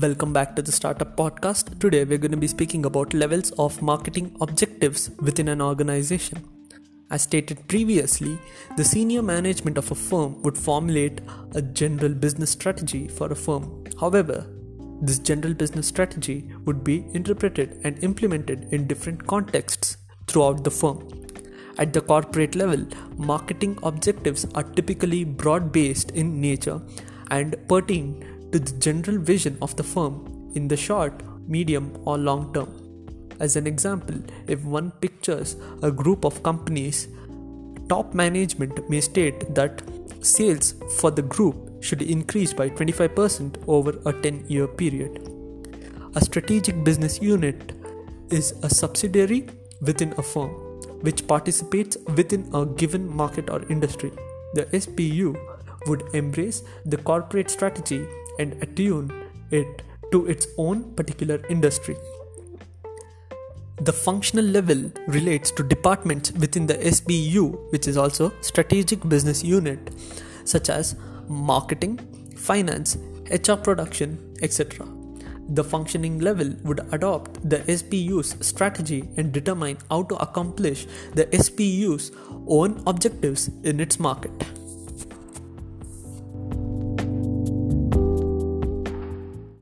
Welcome back to the Startup Podcast. Today we're going to be speaking about levels of marketing objectives within an organization. As stated previously, the senior management of a firm would formulate a general business strategy for a firm. However, this general business strategy would be interpreted and implemented in different contexts throughout the firm. At the corporate level, marketing objectives are typically broad-based in nature and pertain to the general vision of the firm in the short, medium, or long term. As an example, if one pictures a group of companies, top management may state that sales for the group should increase by 25% over a 10-year period. A strategic business unit is a subsidiary within a firm which participates within a given market or industry. The SBU would embrace the corporate strategy and attune it to its own particular industry. The functional level relates to departments within the SBU, which is also strategic business unit, such as marketing, finance, HR production, etc. The functioning level would adopt the SBU's strategy and determine how to accomplish the SBU's own objectives in its market.